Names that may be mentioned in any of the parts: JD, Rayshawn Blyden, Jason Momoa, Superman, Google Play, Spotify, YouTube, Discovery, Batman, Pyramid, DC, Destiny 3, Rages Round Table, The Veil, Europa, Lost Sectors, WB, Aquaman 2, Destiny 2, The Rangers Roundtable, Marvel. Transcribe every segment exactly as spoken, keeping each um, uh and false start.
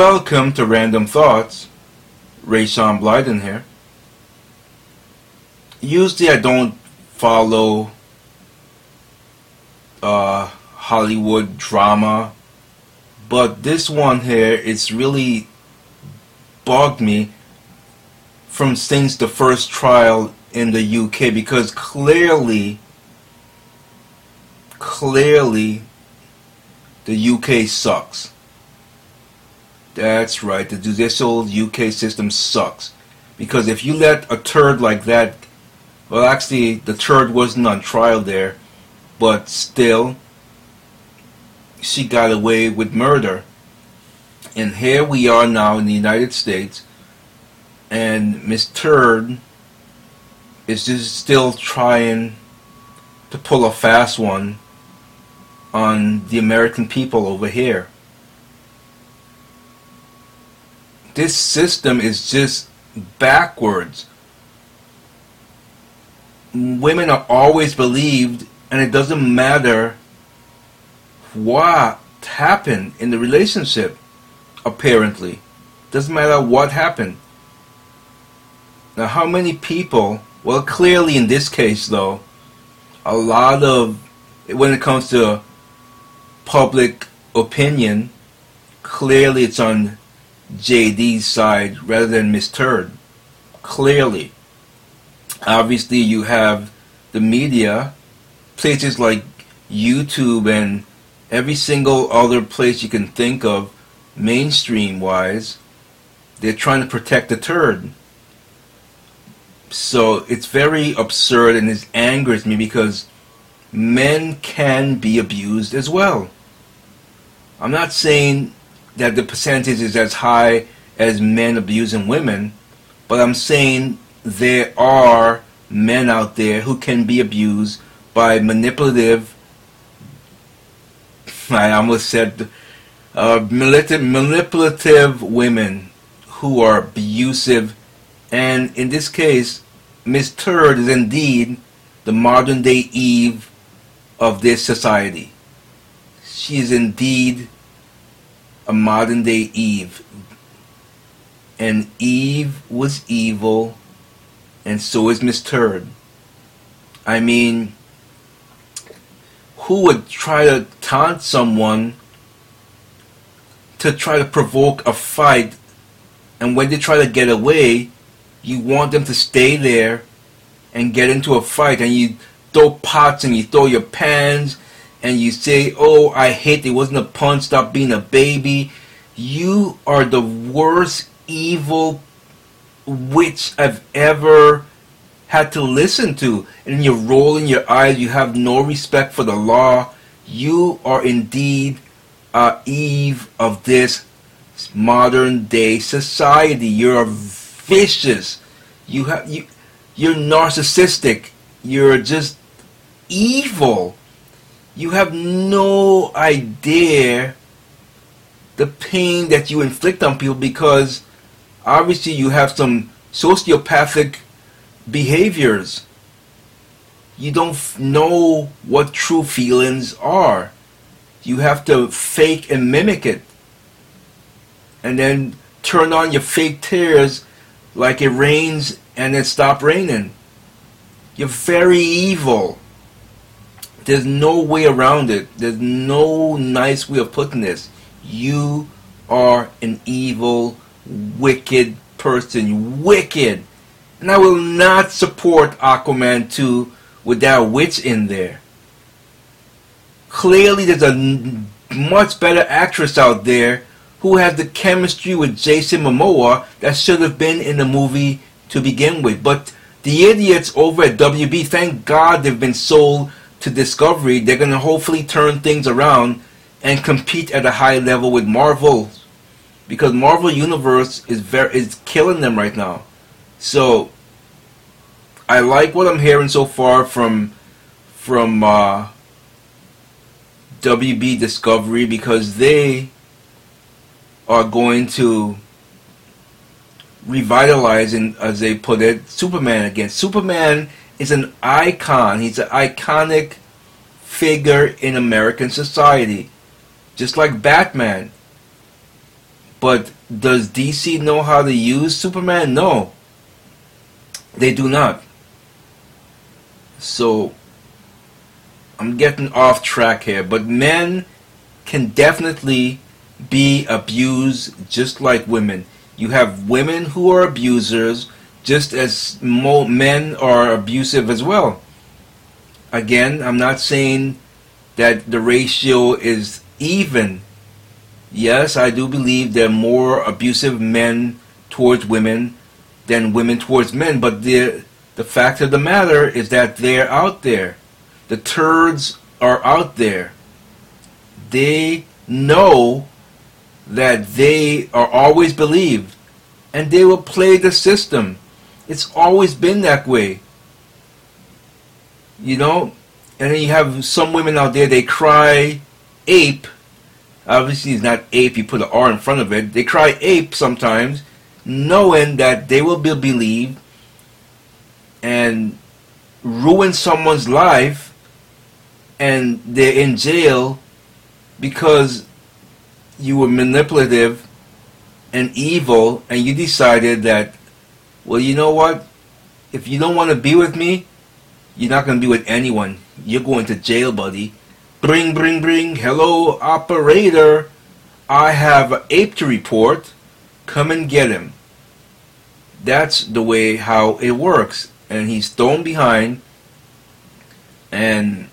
Welcome to Random Thoughts. Rayshawn Blyden here. Usually I don't follow uh, Hollywood drama, but this one here, it's really bugged me from since the first trial in the U K, because clearly, clearly the U K sucks. That's right, the judicial U K system sucks. Because if you let a turd like that, well, actually, the turd wasn't on trial there, but still, she got away with murder. And here we are now in the United States, and Miss Turd is just still trying to pull a fast one on the American people over here. This system is just backwards. Women are always believed, and it doesn't matter what happened in the relationship, apparently. Doesn't matter what happened. Now, how many people, well, clearly in this case, though, a lot of, when it comes to public opinion, clearly it's on J D's side rather than Miss Turd. Clearly. Obviously, you have the media, places like YouTube and every single other place you can think of, mainstream-wise, they're trying to protect the turd. So it's very absurd, and it angers me because men can be abused as well. I'm not saying that the percentage is as high as men abusing women, but I'm saying there are men out there who can be abused by manipulative, I almost said uh, manipulative women who are abusive, and in this case, Miss Turd is indeed the modern day Eve of this society. She is indeed a modern day Eve. And Eve was evil, and so is Miss Turd. I mean, who would try to taunt someone to try to provoke a fight, and when they try to get away, you want them to stay there and get into a fight, and you throw pots and you throw your pans, and you say, oh, I hate it, wasn't a punch, stop being a baby. You are the worst evil witch I've ever had to listen to. And you're rolling your eyes, you have no respect for the law. You are indeed uh, Eve of this modern day society. You're vicious. You have, you, you're narcissistic. You're just evil. You have no idea the pain that you inflict on people, because obviously you have some sociopathic behaviors. You don't f- know what true feelings are. You have to fake and mimic it, and then turn on your fake tears like it rains and then stop raining. You're very evil. There's no way around it. There's no nice way of putting this. You are an evil, wicked person. Wicked. And I will not support Aquaman two with that witch in there. Clearly there's a much better actress out there who has the chemistry with Jason Momoa that should have been in the movie to begin with. But the idiots over at W B, thank God they've been sold to Discovery. They're going to hopefully turn things around and compete at a high level with Marvel, because Marvel Universe is very is killing them right now. So I like what I'm hearing so far from from uh, W B Discovery, because they are going to revitalize, and as they put it, Superman again. Superman is an icon. He's an iconic figure in American society, just like Batman. But does D C know how to use Superman? No. They do not. So, I'm getting off track here. But men can definitely be abused just like women. You have women who are abusers just as mo- men are abusive as well. Again, I'm not saying that the ratio is even. Yes, I do believe there are more abusive men towards women than women towards men, but the the fact of the matter is that they're out there. The turds are out there. They know that they are always believed, and they will play the system. It's always been that way. You know? And then you have some women out there, they cry ape. Obviously, it's not ape, you put an R in front of it. They cry ape sometimes, knowing that they will be believed and ruin someone's life, and they're in jail because you were manipulative and evil, and you decided that, well, you know what? If you don't want to be with me, you're not going to be with anyone. You're going to jail, buddy. Bring, bring, bring. Hello, operator. I have an ape to report. Come and get him. That's the way how it works. And he's thrown behind. And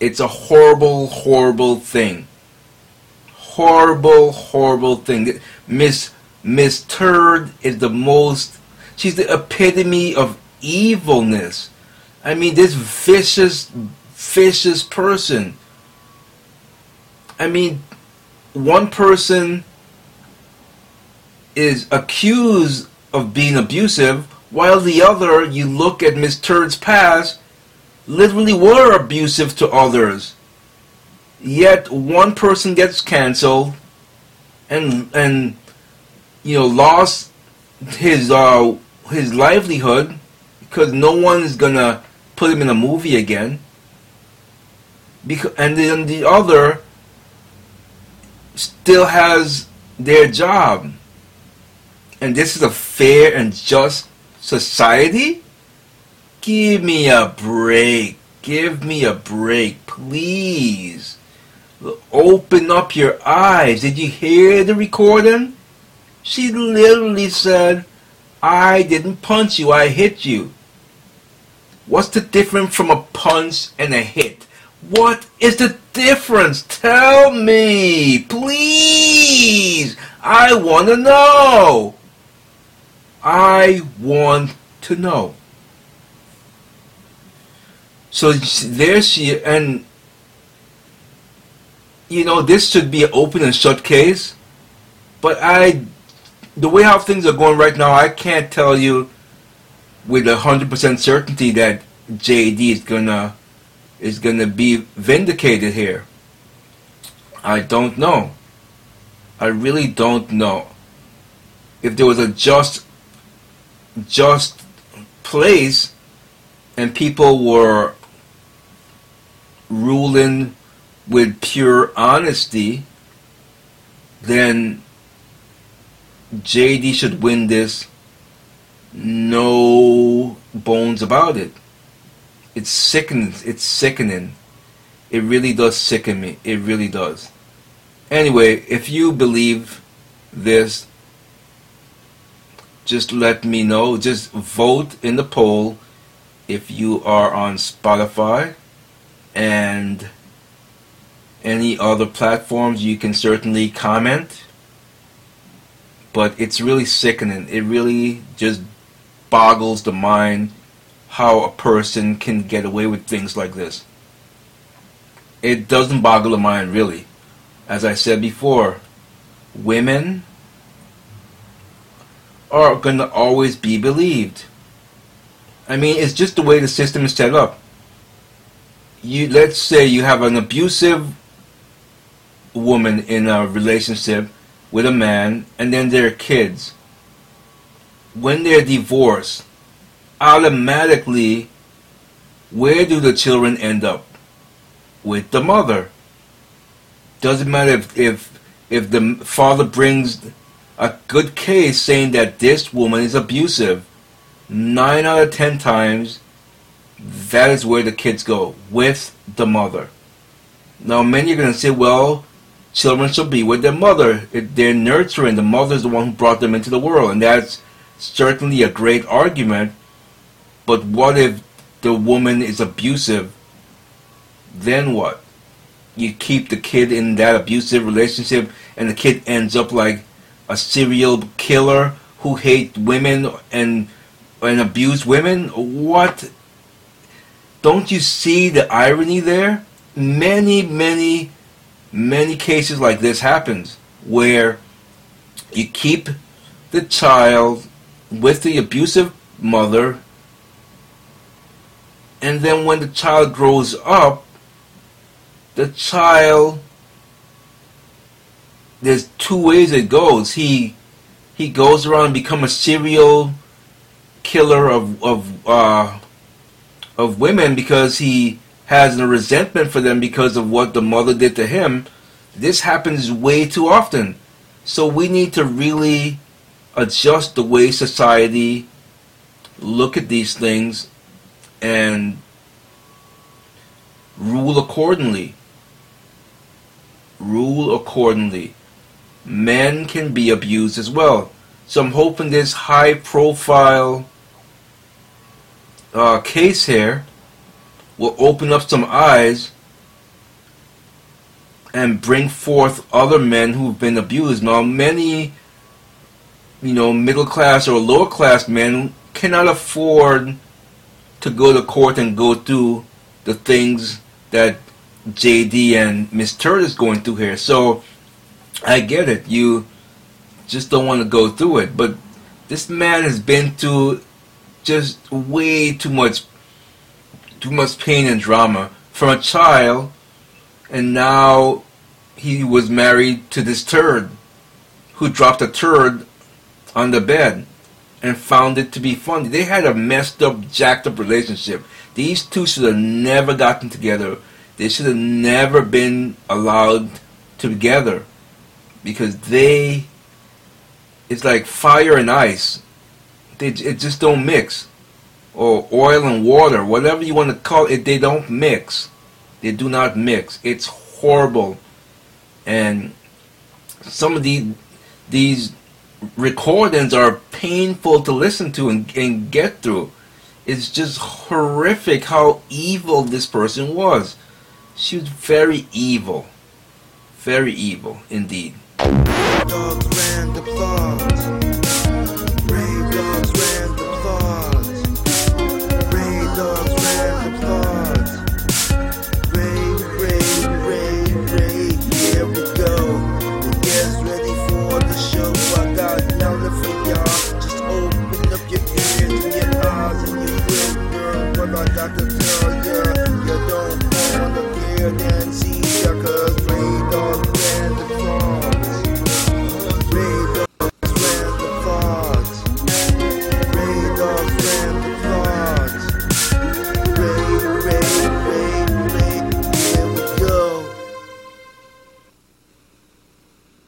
it's a horrible, horrible thing. Horrible, horrible thing. Miss Miss Turd is the most... She's the epitome of evilness. I mean, this vicious, vicious person. I mean, one person is accused of being abusive, while the other, you look at Miss Turd's past, literally were abusive to others. Yet one person gets canceled and and you know lost his uh his livelihood because no one's gonna put him in a movie again. Because and then the other still has their job. And this is a fair and just society? Give me a break. Give me a break, please. Open up your eyes. Did you hear the recording? She literally said, I didn't punch you, I hit you. What's the difference from a punch and a hit? What is the difference? Tell me, please. I want to know. I want to know. So there she, and you know, this should be an open and shut case, but I, the way how things are going right now, I can't tell you with one hundred percent certainty that J D is gonna is gonna be vindicated here. I don't know. I really don't know. If there was a just, just place, and people were ruling with pure honesty, then J D should win this, no bones about it. It's sickening. It's sickening. It really does sicken me. It really does. Anyway, if you believe this, just let me know. Just vote in the poll if you are on Spotify and any other platforms. You can certainly comment, but it's really sickening. It really just boggles the mind how a person can get away with things like this. It doesn't boggle the mind, really. As I said before, women are going to always be believed. I mean, it's just the way the system is set up. You, let's say you have an abusive woman in a relationship with a man, and then there are kids. When they're divorced, automatically, where do the children end up? With the mother. Doesn't matter if if, if the father brings a good case saying that this woman is abusive, nine out of ten times, that is where the kids go, with the mother. Now, many are going to say, well, children should be with their mother. If they're nurturing. The mother is the one who brought them into the world. And that's certainly a great argument. But what if the woman is abusive? Then what? You keep the kid in that abusive relationship, and the kid ends up like a serial killer who hates women and and abuse women? What? Don't you see the irony there? Many, many, many cases like this happens where you keep the child with the abusive mother, and then when the child grows up, the child, there's two ways it goes. He he goes around and becomes a serial killer of of uh, of women because he has a resentment for them because of what the mother did to him. This happens way too often. So we need to really adjust the way society look at these things and rule accordingly. Rule accordingly. Men can be abused as well. So I'm hoping this high profile uh, case here will open up some eyes and bring forth other men who've been abused. Now, many, you know, middle class or lower class men cannot afford to go to court and go through the things that J D and Miss Turd is going through here. So, I get it. You just don't want to go through it. But this man has been through just way too much too much pain and drama from a child, and now he was married to this turd who dropped a turd on the bed and found it to be funny. They had a messed up, jacked up relationship. These two should have never gotten together. They should have never been allowed together because they, it's like fire and ice. They, it just don't mix. Or oil and water, whatever you want to call it, they don't mix. They do not mix. It's horrible. And some of the, these recordings are painful to listen to and, and get through. It's just horrific how evil this person was. She was very evil. Very evil indeed.